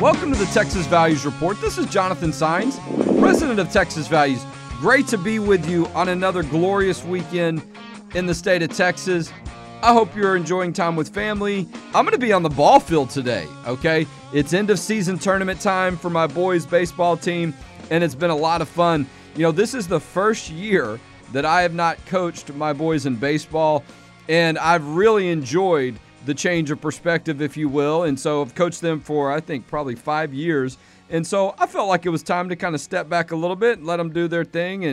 Welcome to the Texas Values Report. This is Jonathan Sines, president of Texas Values. Great to be with you on another glorious weekend in the state of Texas. I hope you're enjoying time with family. I'm going to be on the ball field today, okay? It's end of season tournament time for my boys' baseball team, and it's been a lot of fun. You know, this is the first year that I have not coached my boys in baseball, and I've really enjoyed the change of perspective, if you will. And so I've coached them for, I think, probably 5 years. And so I felt like it was time to kind of step back a little bit and let them do their thing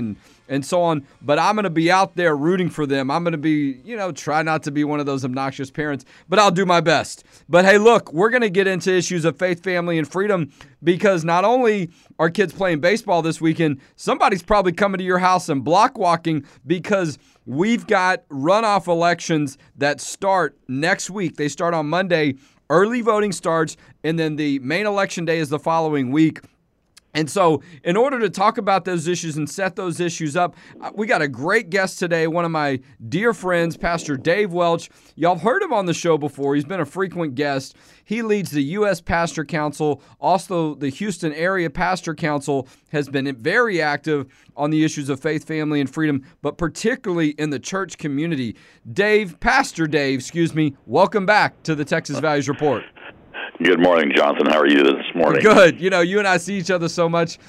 and so on. But I'm going to be out there rooting for them. I'm going to be, you know, try not to be one of those obnoxious parents, but I'll do my best. But hey, look, we're going to get into issues of faith, family, and freedom, because not only are kids playing baseball this weekend, somebody's probably coming to your house and block walking, because we've got runoff elections that start next week. They start on Monday. Early voting starts, and then the main election day is the following week. And so in order to talk about those issues and set those issues up, we got a great guest today, one of my dear friends, Pastor Dave Welch. Y'all have heard him on the show before. He's been a frequent guest. He leads the U.S. Pastor Council. Also, the Houston Area Pastor Council has been very active on the issues of faith, family, and freedom, but particularly in the church community. Dave, Pastor Dave, excuse me, welcome back to the Texas Values Report. Good morning, Jonathan. How are you this morning? Good. You know, you and I see each other so much.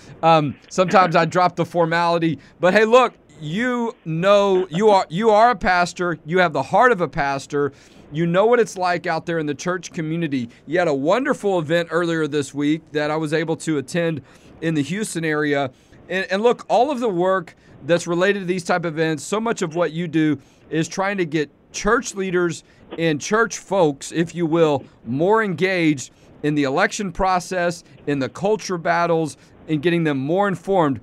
Sometimes I drop the formality. But hey, look, you are a pastor. You have the heart of a pastor. You know what it's like out there in the church community. You had a wonderful event earlier this week that I was able to attend in the Houston area. And look, all of the work that's related to these type of events, so much of what you do is trying to get church leaders and church folks, if you will, more engaged in the election process, in the culture battles, and getting them more informed.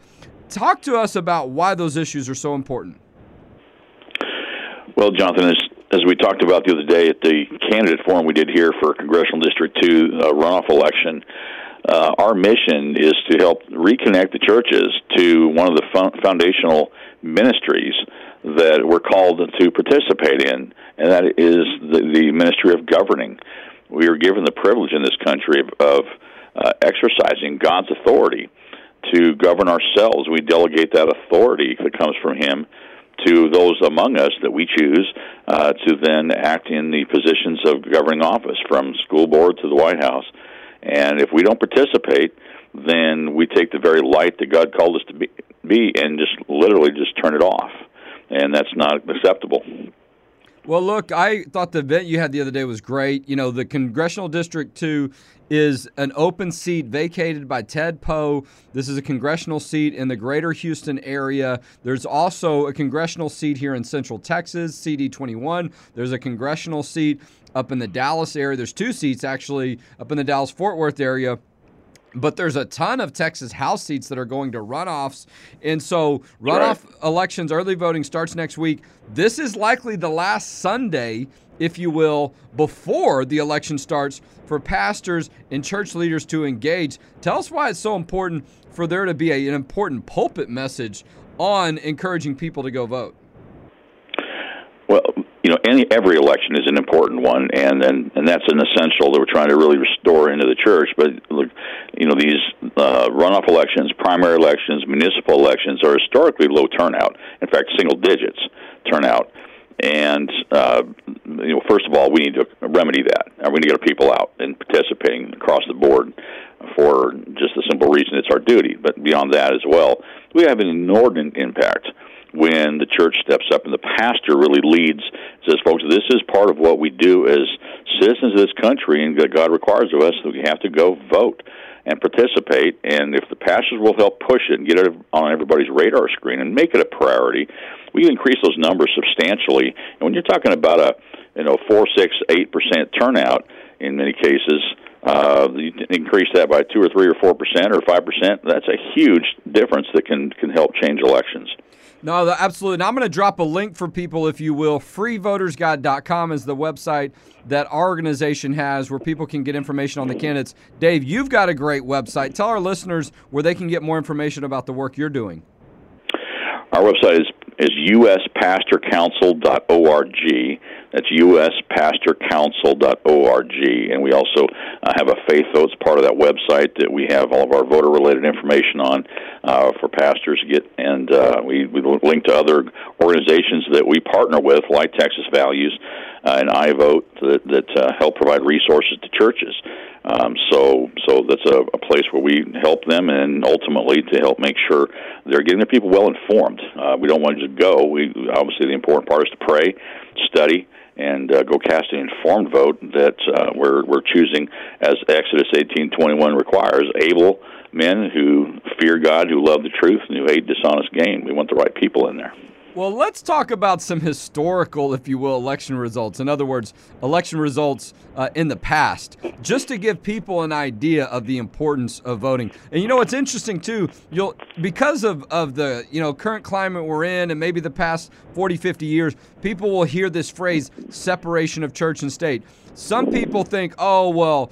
Talk to us about why those issues are so important. Well, Jonathan, as we talked about the other day at the candidate forum we did here for Congressional District 2 runoff election, our mission is to help reconnect the churches to one of the foundational ministries that we're called to participate in, and that is the ministry of governing. We are given the privilege in this country of exercising God's authority to govern ourselves. We delegate that authority that comes from Him to those among us that we choose to then act in the positions of governing office, from school board to the White House. And if we don't participate, then we take the very light that God called us to be and just literally just turn it off. And that's not acceptable. Well, look, I thought the event you had the other day was great. You know, the Congressional District 2 is an open seat vacated by Ted Poe. This is a congressional seat in the greater Houston area. There's also a congressional seat here in Central Texas, CD 21. There's a congressional seat up in the Dallas area. There's two seats, actually, up in the Dallas-Fort Worth area. But there's a ton of Texas House seats that are going to runoffs. And so runoff elections, early voting starts next week. This is likely the last Sunday, if you will, before the election starts, for pastors and church leaders to engage. Tell us why it's so important for there to be an important pulpit message on encouraging people to go vote. Well, you know, every election is an important one, and that's an essential that we're trying to really restore into the church. But look, you know, these runoff elections, primary elections, municipal elections are historically low turnout. In fact, single digits turnout. And you know, first of all, we need to remedy that. We need to get our people out and participating across the board, for just the simple reason it's our duty. But beyond that as well, we have an inordinate impact when the church steps up and the pastor really leads, says, folks, this is part of what we do as citizens of this country and that God requires of us, that we have to go vote and participate. And if the pastors will help push it and get it on everybody's radar screen and make it a priority, we can increase those numbers substantially. And when you're talking about a 4, 6, 8% turnout in many cases, you increase that by 2 or 3 or 4% or 5%, that's a huge difference that can help change elections. No, absolutely. And I'm going to drop a link for people, if you will. Freevotersguide.com is the website that our organization has where people can get information on the candidates. Dave, you've got a great website. Tell our listeners where they can get more information about the work you're doing. Our website is uspastorcouncil.org. That's uspastorcouncil.org. And we also have a faith vote as part of that website that we have all of our voter-related information on for pastors to get. And we link to other organizations that we partner with, like Texas Values and iVote, that help provide resources to churches. So that's a place where we help them, and ultimately to help make sure they're getting their people well informed. We don't want to just go. Obviously, the important part is to pray, study, and go cast an informed vote that we're choosing, as Exodus 18:21 requires, able men who fear God, who love the truth, and who hate dishonest gain. We want the right people in there. Well, let's talk about some historical, if you will, election results. In other words, election results in the past, just to give people an idea of the importance of voting. And you know, it's interesting too, because of the current climate we're in, and maybe the past 40, 50 years, people will hear this phrase, separation of church and state. Some people think, oh, well,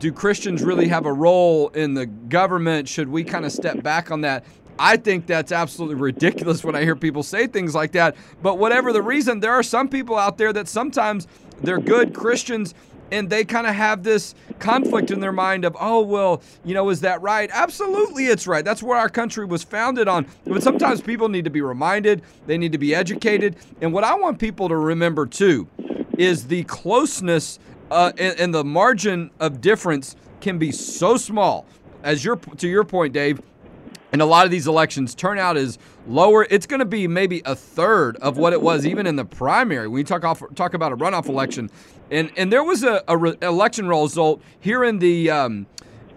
do Christians really have a role in the government? Should we kind of step back on that? I think that's absolutely ridiculous when I hear people say things like that. But whatever the reason, there are some people out there that sometimes they're good Christians, and they kind of have this conflict in their mind of, oh, well, is that right? Absolutely, it's right. That's what our country was founded on. But sometimes people need to be reminded. They need to be educated. And what I want people to remember, too, is the closeness and the margin of difference can be so small. To your point, Dave, in a lot of these elections, turnout is lower. It's going to be maybe a third of what it was even in the primary. When you talk about a runoff election, and there was a election result here in the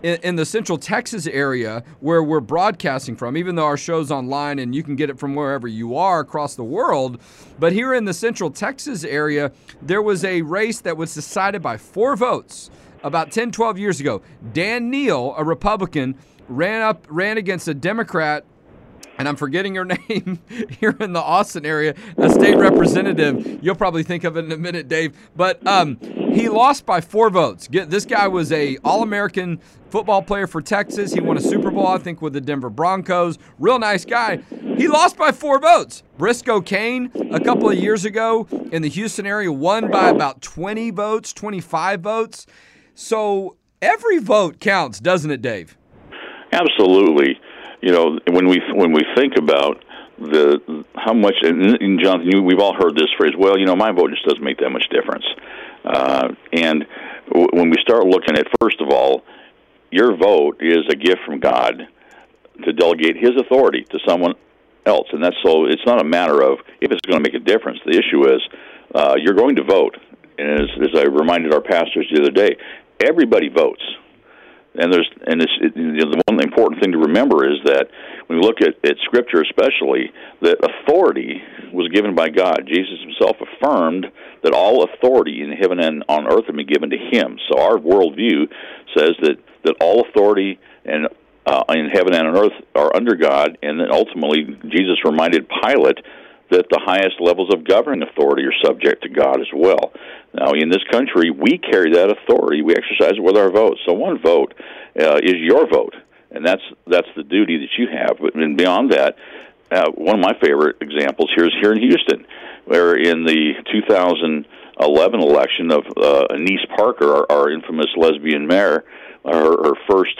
in the Central Texas area where we're broadcasting from. Even though our show's online and you can get it from wherever you are across the world, but here in the Central Texas area, there was a race that was decided by 4 votes about 10, 12 years ago. Dan Neal, a Republican, ran against a Democrat, and I'm forgetting her name, here in the Austin area, a state representative. You'll probably think of it in a minute, Dave. But he lost by 4 votes. This guy was a All-American football player for Texas. He won a Super Bowl, I think, with the Denver Broncos. Real nice guy. He lost by 4 votes. Briscoe Cain, a couple of years ago in the Houston area, won by about 20 votes, 25 votes. So every vote counts, doesn't it, Dave? Absolutely. When we think about how much, and Jonathan, we've all heard this phrase, well, my vote just doesn't make that much difference. And when we start looking at, first of all, your vote is a gift from God to delegate his authority to someone else. And so it's not a matter of if it's going to make a difference. The issue is you're going to vote. And as I reminded our pastors the other day, everybody votes. The one important thing to remember is that when we look at Scripture especially, that authority was given by God. Jesus himself affirmed that all authority in heaven and on earth had been given to him. So our worldview says that all authority in heaven and on earth are under God, and then ultimately Jesus reminded Pilate that the highest levels of governing authority are subject to God as well. Now, in this country, we carry that authority. We exercise it with our votes. So one vote is your vote, and that's the duty that you have. But beyond that, one of my favorite examples here is here in Houston, where in the 2011 election of Annise Parker, our infamous lesbian mayor, her first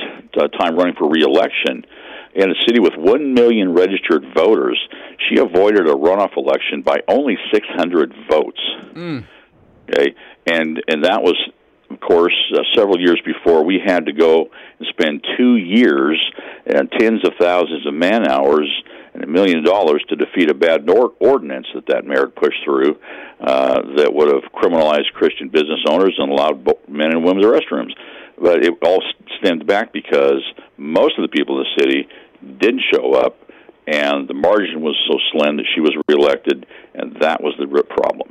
time running for re-election, in a city with 1 million registered voters, she avoided a runoff election by only 600 votes. Mm. Okay, and that was, of course, several years before we had to go and spend 2 years and tens of thousands of man hours and $1 million to defeat a bad ordinance that mayor pushed through that would have criminalized Christian business owners and allowed men and women's restrooms. But it all stemmed back because most of the people in the city didn't show up, and the margin was so slim that she was reelected, and that was the root problem.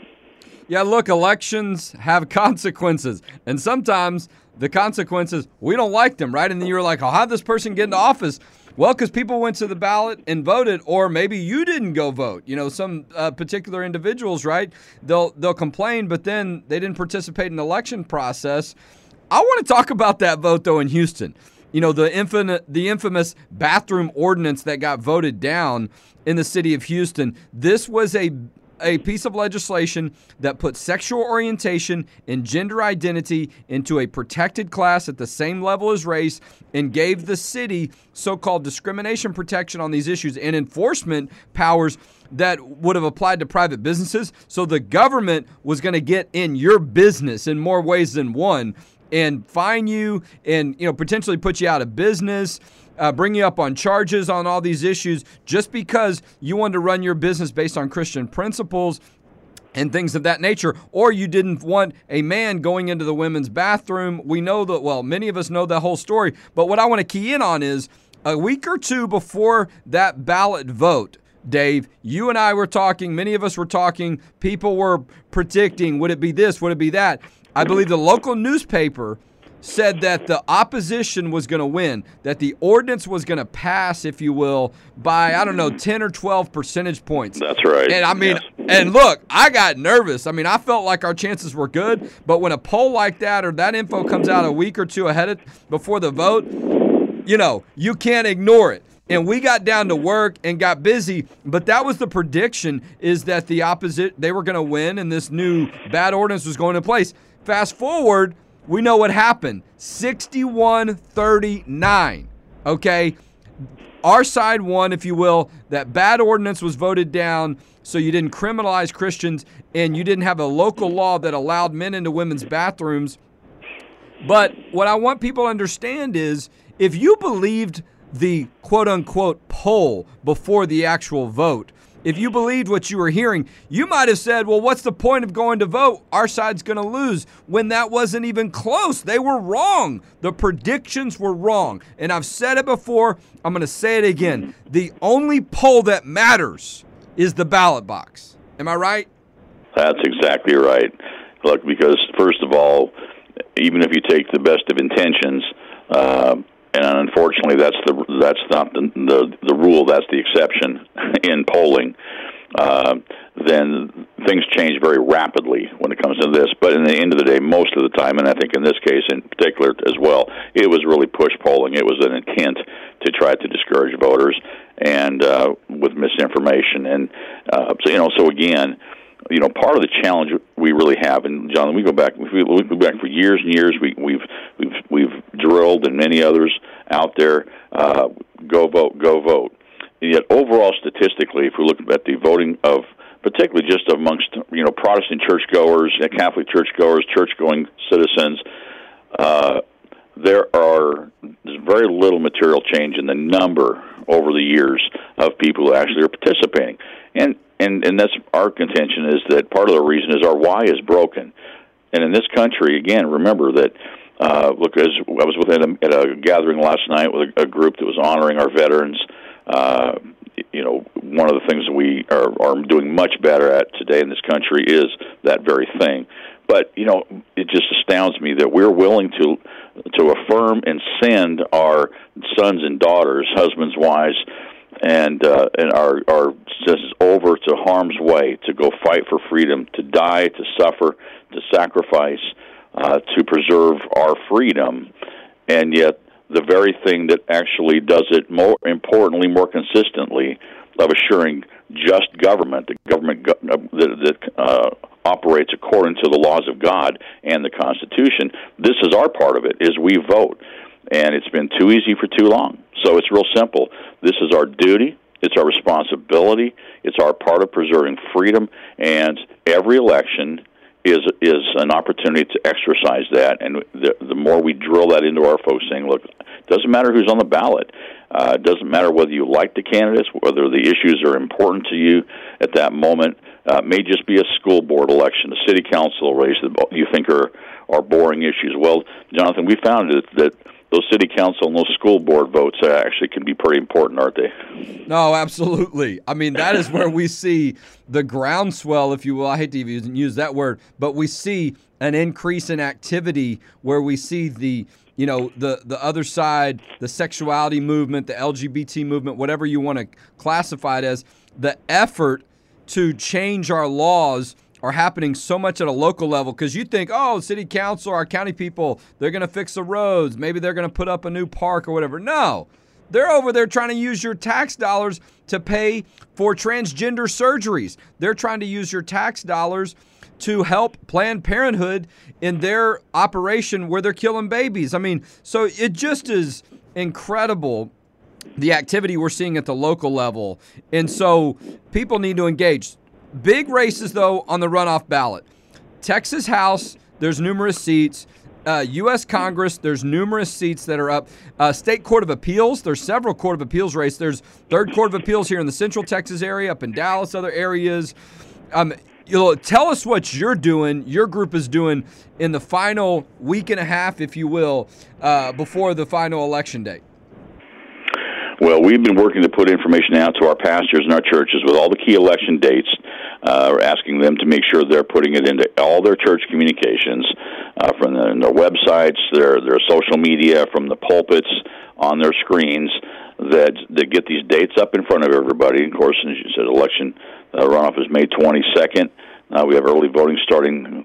Yeah, look, elections have consequences, and sometimes the consequences, we don't like them, right? And then you're like, I'll have this person get into office. Well, because people went to the ballot and voted, or maybe you didn't go vote. You know, some particular individuals, right? They'll complain, but then they didn't participate in the election process. I want to talk about that vote, though, in Houston. You know, the infamous bathroom ordinance that got voted down in the city of Houston. This was a piece of legislation that put sexual orientation and gender identity into a protected class at the same level as race and gave the city so-called discrimination protection on these issues and enforcement powers that would have applied to private businesses. So the government was going to get in your business in more ways than one and fine you and, you know, potentially put you out of business, bring you up on charges on all these issues just because you wanted to run your business based on Christian principles and things of that nature, or you didn't want a man going into the women's bathroom. We know that, well, many of us know the whole story, but what I want to key in on is a week or two before that ballot vote, Dave, you and I were talking, many of us were talking, people were predicting, would it be this, would it be that? I believe the local newspaper said that the opposition was going to win, that the ordinance was going to pass, if you will, by, I don't know, 10 or 12 percentage points. That's right. And I mean, yes. And look, I got nervous. I mean, I felt like our chances were good, but when a poll like that or that info comes out a week or two ahead of before the vote, you know, you can't ignore it. And we got down to work and got busy, but that was the prediction, is that the opposite, they were going to win and this new bad ordinance was going into place. Fast forward, we know what happened, 61-39, okay? Our side won, if you will. That bad ordinance was voted down, so you didn't criminalize Christians, and you didn't have a local law that allowed men into women's bathrooms. But what I want people to understand is if you believed the quote-unquote poll before the actual vote, if you believed what you were hearing, you might have said, well, what's the point of going to vote? Our side's going to lose, when that wasn't even close. They were wrong. The predictions were wrong. And I've said it before. I'm going to say it again. The only poll that matters is the ballot box. Am I right? That's exactly right. Look, because first of all, even if you take the best of intentions, and unfortunately, that's not the rule. That's the exception in polling. Then things change very rapidly when it comes to this. But in the end of the day, most of the time, and I think in this case in particular as well, it was really push polling. It was an intent to try to discourage voters and with misinformation. And so again, you know, part of the challenge we really have, and John, we go back for years and years. We've drilled, and many others out there, go vote, go vote. And yet, overall statistically, if we look at the voting of, particularly just amongst, you know, Protestant churchgoers, Catholic churchgoers, church-going citizens, there are very little material change in the number over the years of people who actually are participating, and that's our contention, is that part of the reason is our why is broken. And in this country, again, remember that, look, as I was at a gathering last night with a group that was honoring our veterans, you know, one of the things that we are doing much better at today in this country is that very thing. But, you know, it just astounds me that we're willing to affirm and send our sons and daughters, husbands, wives, and our citizens over to harm's way to go fight for freedom, to die, to suffer, to sacrifice, to preserve our freedom, and yet the very thing that actually does it more importantly, more consistently, of assuring just government, the government that operates according to the laws of God and the Constitution. This is our part of it, is we vote. And it's been too easy for too long. So it's real simple. This is our duty. It's our responsibility. It's our part of preserving freedom. And every election is an opportunity to exercise that. And the more we drill that into our folks, saying, look, it doesn't matter who's on the ballot. It doesn't matter whether you like the candidates, whether the issues are important to you at that moment. It may just be a school board election, a city council race that you think are boring issues. Well, Jonathan, we found that those city council and those school board votes actually can be pretty important, aren't they? No, absolutely. I mean, that is where we see the groundswell, if you will. I hate to even use that word, but we see an increase in activity where we see the, you know, the other side, the sexuality movement, the LGBT movement, whatever you want to classify it as, the effort to change our laws are happening so much at a local level, because you think, oh, city council, our county people, they're going to fix the roads. Maybe they're going to put up a new park or whatever. No, they're over there trying to use your tax dollars to pay for transgender surgeries. They're trying to use your tax dollars to help Planned Parenthood in their operation where they're killing babies. I mean, so it just is incredible, the activity we're seeing at the local level. And so people need to engage. Big races, though, on the runoff ballot. Texas House, there's numerous seats. U.S. Congress, there's numerous seats that are up. State Court of Appeals, there's several Court of Appeals races. There's Third Court of Appeals here in the Central Texas area, up in Dallas, other areas. Tell us what you're doing, your group is doing in the final week and a half, if you will, before the final election day. Well, we've been working to put information out to our pastors and our churches with all the key election dates. We're asking them to make sure they're putting it into all their church communications, from their websites, their social media, from the pulpits, on their screens, that get these dates up in front of everybody. Of course, as you said, election runoff is May 22nd. We have early voting starting,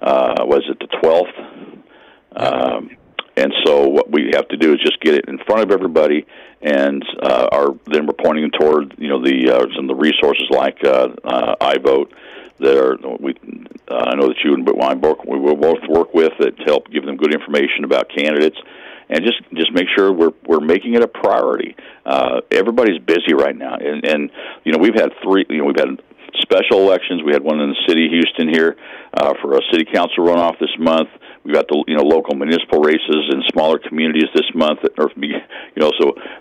the 12th? And so what we have to do is just get it in front of everybody, and then we're pointing toward some of the resources like iVote. I know that you and we will both work with that to help give them good information about candidates, and just make sure we're making it a priority. Everybody's busy right now, and we've had three. We've had special elections. We had one in the city of Houston here for a city council runoff this month. We've got the local municipal races in smaller communities this month, so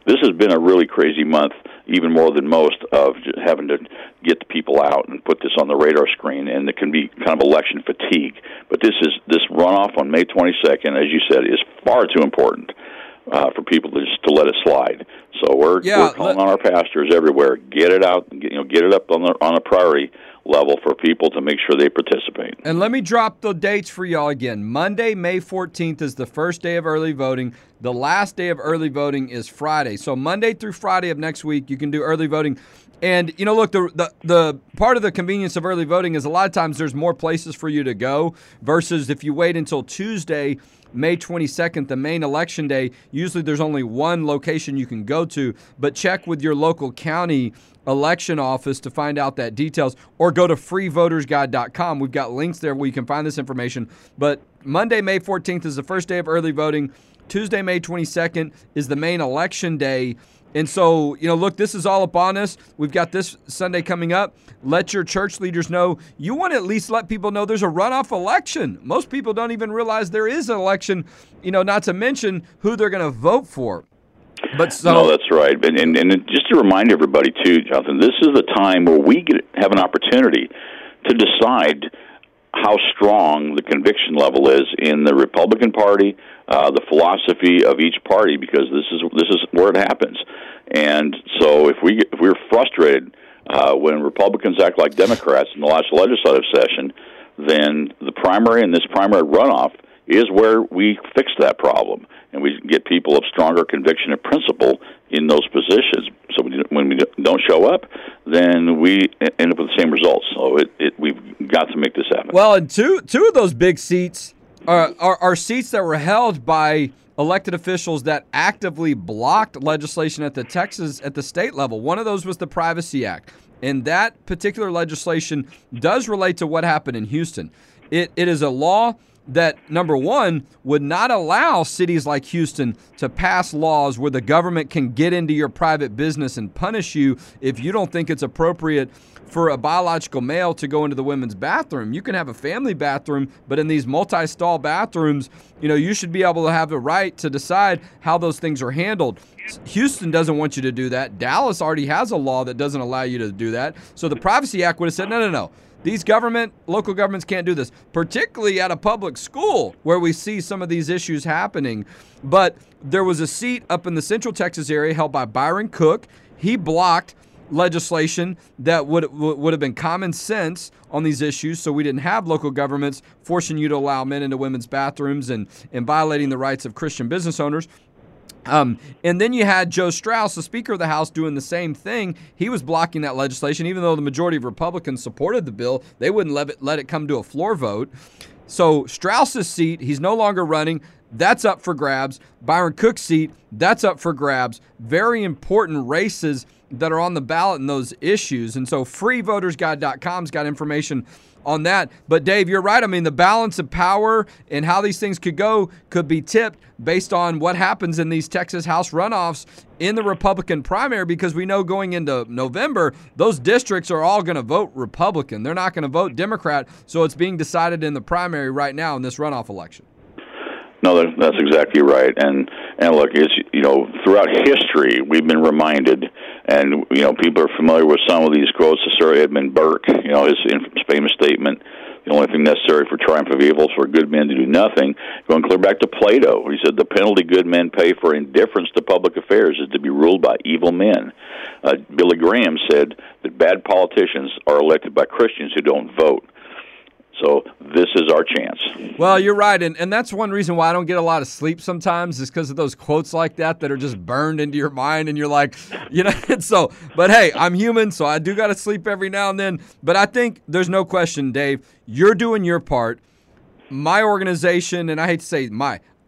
this has been a really crazy month, even more than most, of just having to get the people out and put this on the radar screen, and it can be kind of election fatigue. But this runoff on May 22nd, as you said, is far too important for people to let it slide. So we're calling on our pastors everywhere. Get it out, get it up on a priority level for people to make sure they participate. And let me drop the dates for y'all again. Monday, May 14th is the first day of early voting. The last day of early voting is Friday. So Monday through Friday of next week, you can do early voting. And, the part of the convenience of early voting is a lot of times there's more places for you to go versus if you wait until Tuesday, May 22nd, the main election day, usually there's only one location you can go to, but check with your local county election office to find out that details, or go to freevotersguide.com. We've got links there where you can find this information. But Monday, May 14th is the first day of early voting. Tuesday, May 22nd is the main election day. And so, this is all upon us. We've got this Sunday coming up. Let your church leaders know. You want to at least let people know there's a runoff election. Most people don't even realize there is an election, not to mention who they're going to vote for. But no, that's right. And just to remind everybody, too, Jonathan, this is the time where we have an opportunity to decide how strong the conviction level is in the Republican Party, the philosophy of each party, because this is where it happens. And so if we're frustrated when Republicans act like Democrats in the last legislative session, then the primary and this primary runoff is where we fix that problem, and we get people of stronger conviction and principle in those positions. So when we don't show up, then we end up with the same results. So we've got to make this happen. Well, and two of those big seats are seats that were held by elected officials that actively blocked legislation at the state level. One of those was the Privacy Act, and that particular legislation does relate to what happened in Houston. It is a law that, number one, would not allow cities like Houston to pass laws where the government can get into your private business and punish you if you don't think it's appropriate for a biological male to go into the women's bathroom. You can have a family bathroom, but in these multi-stall bathrooms, you should be able to have the right to decide how those things are handled. Houston doesn't want you to do that. Dallas already has a law that doesn't allow you to do that. So the Privacy Act would have said, no, These local governments can't do this, particularly at a public school where we see some of these issues happening. But there was a seat up in the Central Texas area held by Byron Cook. He blocked legislation that would have been common sense on these issues, so we didn't have local governments forcing you to allow men into women's bathrooms and violating the rights of Christian business owners. And then you had Joe Straus, the Speaker of the House, doing the same thing. He was blocking that legislation, even though the majority of Republicans supported the bill. They wouldn't let it come to a floor vote. So Straus's seat, he's no longer running. That's up for grabs. Byron Cook's seat, that's up for grabs. Very important races that are on the ballot in those issues. And so Freevotersguide.com's got information on that. But Dave, you're right. I mean, the balance of power and how these things could go could be tipped based on what happens in these Texas House runoffs in the Republican primary, because we know going into November, those districts are all going to vote Republican. They're not going to vote Democrat. So it's being decided in the primary right now in this runoff election. No, that's exactly right. And look, it's, you know, throughout history, we've been reminded, and, you know, people are familiar with some of these quotes, Sir Edmund Burke, you know, his famous statement, the only thing necessary for triumph of evil is for good men to do nothing. Going clear back to Plato, he said, the penalty good men pay for indifference to public affairs is to be ruled by evil men. Billy Graham said that bad politicians are elected by Christians who don't vote. So this is our chance. Well, you're right, and that's one reason why I don't get a lot of sleep sometimes is because of those quotes like that are just burned into your mind, and you're like, you know, so, but hey, I'm human, so I do got to sleep every now and then. But I think there's no question, Dave, you're doing your part. My organization, and I hate to say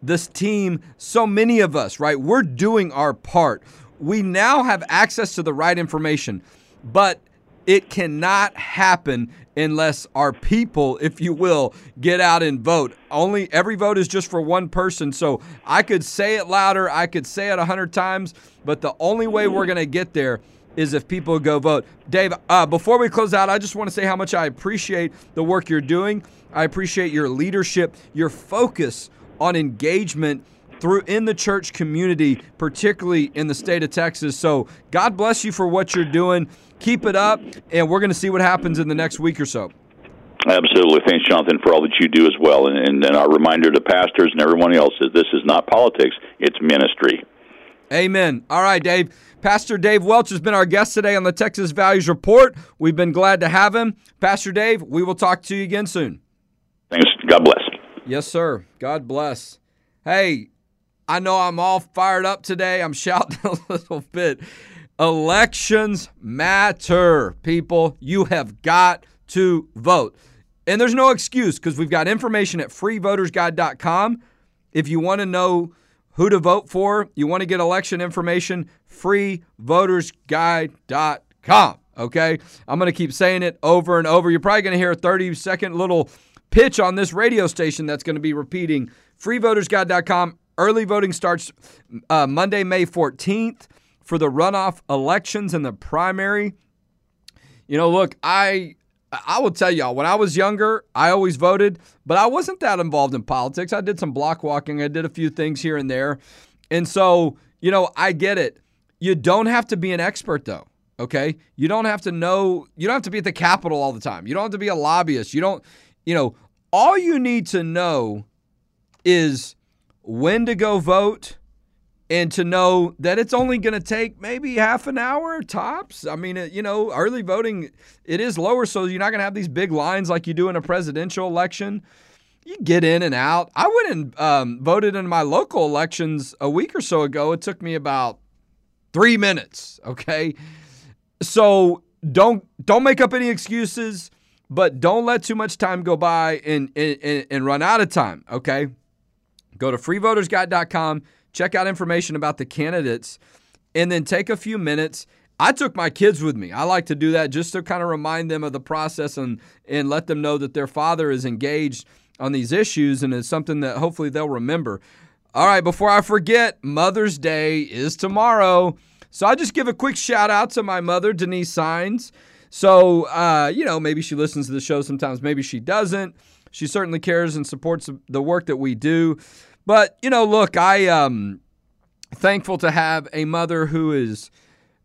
this team, so many of us, right, we're doing our part. We now have access to the right information, but it cannot happen unless our people, if you will, get out and vote. Every vote is just for one person. So I could say it louder, I could say it 100 times, but the only way we're going to get there is if people go vote. Dave, before we close out, I just want to say how much I appreciate the work you're doing. I appreciate your leadership, your focus on engagement in the church community, particularly in the state of Texas. So God bless you for what you're doing. Keep it up, and we're going to see what happens in the next week or so. Absolutely. Thanks, Jonathan, for all that you do as well. And our reminder to pastors and everyone else is this is not politics, it's ministry. Amen. All right, Dave. Pastor Dave Welch has been our guest today on the Texas Values Report. We've been glad to have him. Pastor Dave, we will talk to you again soon. Thanks. God bless. Yes, sir. God bless. Hey, I know I'm all fired up today. I'm shouting a little bit. Elections matter, people. You have got to vote. And there's no excuse because we've got information at freevotersguide.com. If you want to know who to vote for, you want to get election information, freevotersguide.com. Okay? I'm going to keep saying it over and over. You're probably going to hear a 30-second little pitch on this radio station that's going to be repeating freevotersguide.com. Early voting starts Monday, May 14th for the runoff elections and the primary. You know, look, I will tell y'all, when I was younger, I always voted, but I wasn't that involved in politics. I did some block walking. I did a few things here and there. And so, you know, I get it. You don't have to be an expert, though. Okay? You don't have to know. You don't have to be at the Capitol all the time. You don't have to be a lobbyist. You don't, you know, all you need to know is when to go vote, and to know that it's only going to take maybe half an hour tops. I mean, you know, early voting, it is lower, so you're not going to have these big lines like you do in a presidential election. You get in and out. I went and voted in my local elections a week or so ago. It took me about 3 minutes, okay? So don't make up any excuses, but don't let too much time go by and run out of time, okay? Go to freevotersguide.com, check out information about the candidates, and then take a few minutes. I took my kids with me. I like to do that just to kind of remind them of the process and let them know that their father is engaged on these issues, and it's something that hopefully they'll remember. All right, before I forget, Mother's Day is tomorrow. So I just give a quick shout-out to my mother, Denise Sines. So, you know, maybe she listens to the show sometimes. Maybe she doesn't. She certainly cares and supports the work that we do. But, you know, look, I am thankful to have a mother who is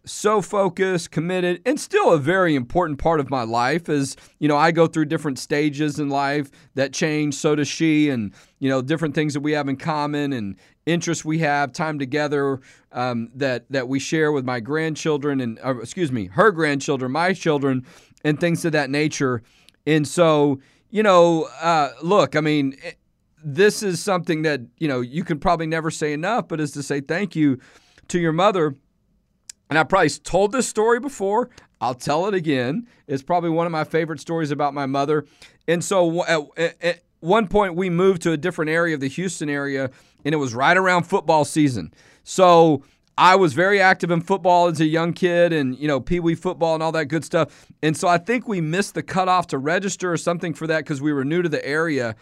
so focused, committed, and still a very important part of my life. As, you know, I go through different stages in life that change, so does she, and, you know, different things that we have in common and interests we have, time together that we share with my grandchildren and, her grandchildren, my children, and things of that nature. And so, you know, look, I mean, this is something that, you know, you can probably never say enough, but is to say thank you to your mother. And I probably told this story before. I'll tell it again. It's probably one of my favorite stories about my mother. And so at one point, we moved to a different area of the Houston area, and it was right around football season. So I was very active in football as a young kid and, you know, peewee football and all that good stuff. And so I think we missed the cutoff to register or something for that because we were new to the area.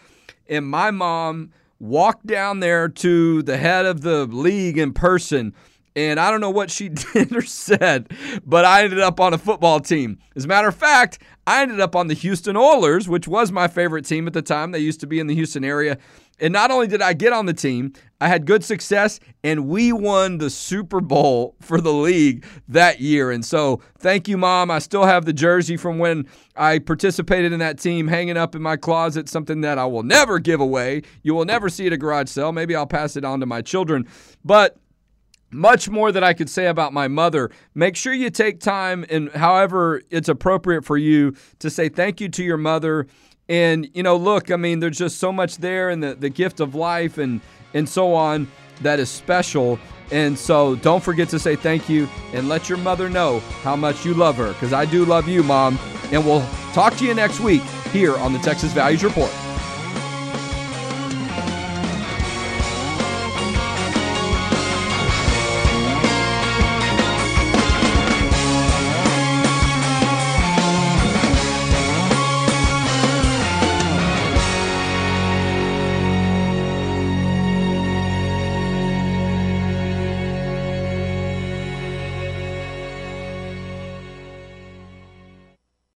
And my mom walked down there to the head of the league in person. And I don't know what she did or said, but I ended up on a football team. As a matter of fact, I ended up on the Houston Oilers, which was my favorite team at the time. They used to be in the Houston area. And not only did I get on the team, I had good success, and we won the Super Bowl for the league that year. And so thank you, Mom. I still have the jersey from when I participated in that team hanging up in my closet, something that I will never give away. You will never see it at a garage sale. Maybe I'll pass it on to my children. But much more that I could say about my mother. Make sure you take time, and however it's appropriate for you, to say thank you to your mother. And, you know, look, I mean, there's just so much there, and the gift of life and so on that is special. And so don't forget to say thank you and let your mother know how much you love her, because I do love you, Mom. And we'll talk to you next week here on the Texas Values Report.